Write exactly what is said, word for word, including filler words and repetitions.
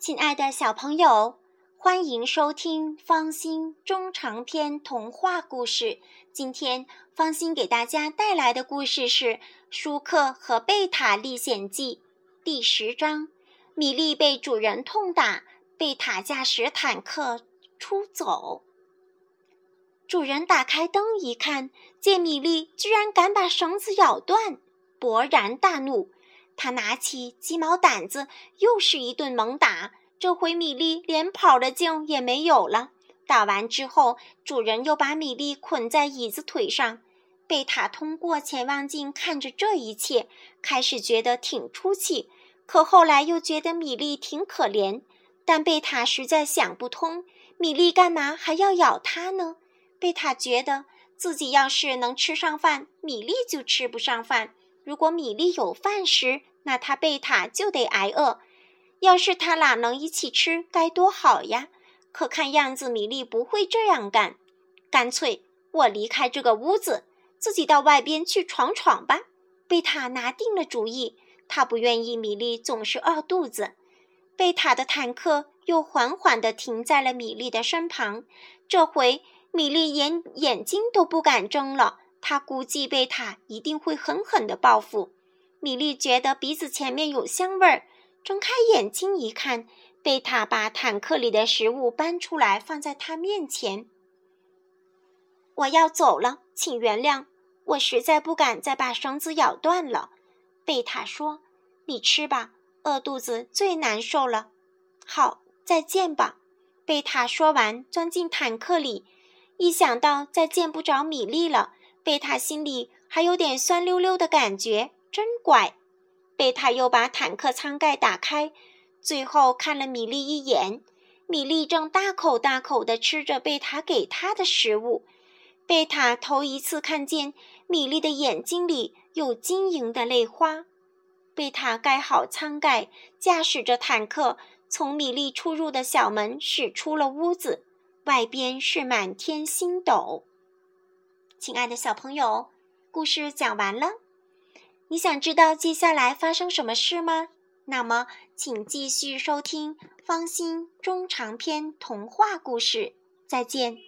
亲爱的小朋友，欢迎收听方心中长篇童话故事。今天方心给大家带来的故事是《舒克和贝塔历险记》第十章，米莉被主人痛打，贝塔驾驶坦克出走。主人打开灯一看，见米莉居然敢把绳子咬断，勃然大怒。他拿起鸡毛掸子，又是一顿猛打。这回米莉连跑的劲也没有了。打完之后，主人又把米莉捆在椅子腿上。贝塔通过潜望镜看着这一切，开始觉得挺出气，可后来又觉得米莉挺可怜。但贝塔实在想不通，米莉干嘛还要咬他呢？贝塔觉得自己要是能吃上饭，米莉就吃不上饭。如果米莉有饭时，那他贝塔就得挨饿。要是他俩能一起吃，该多好呀！可看样子米莉不会这样干。干脆我离开这个屋子，自己到外边去闯闯吧。贝塔拿定了主意，他不愿意米莉总是饿肚子。贝塔的坦克又缓缓地停在了米莉的身旁。这回米莉眼眼睛都不敢睁了。他估计贝塔一定会狠狠地报复。米莉觉得鼻子前面有香味儿，睁开眼睛一看，贝塔把坦克里的食物搬出来放在他面前。我要走了，请原谅，我实在不敢再把绳子咬断了。贝塔说，你吃吧，饿肚子最难受了。好，再见吧。贝塔说完钻进坦克里，一想到再见不着米莉了，贝塔心里还有点酸溜溜的感觉，真怪。贝塔又把坦克舱盖打开，最后看了米莉一眼。米莉正大口大口地吃着贝塔给她的食物。贝塔头一次看见米莉的眼睛里有晶莹的泪花。贝塔盖好舱盖，驾驶着坦克从米莉出入的小门驶出了屋子，外边是满天星斗。亲爱的小朋友，故事讲完了。你想知道接下来发生什么事吗？那么，请继续收听方心中长篇童话故事。再见。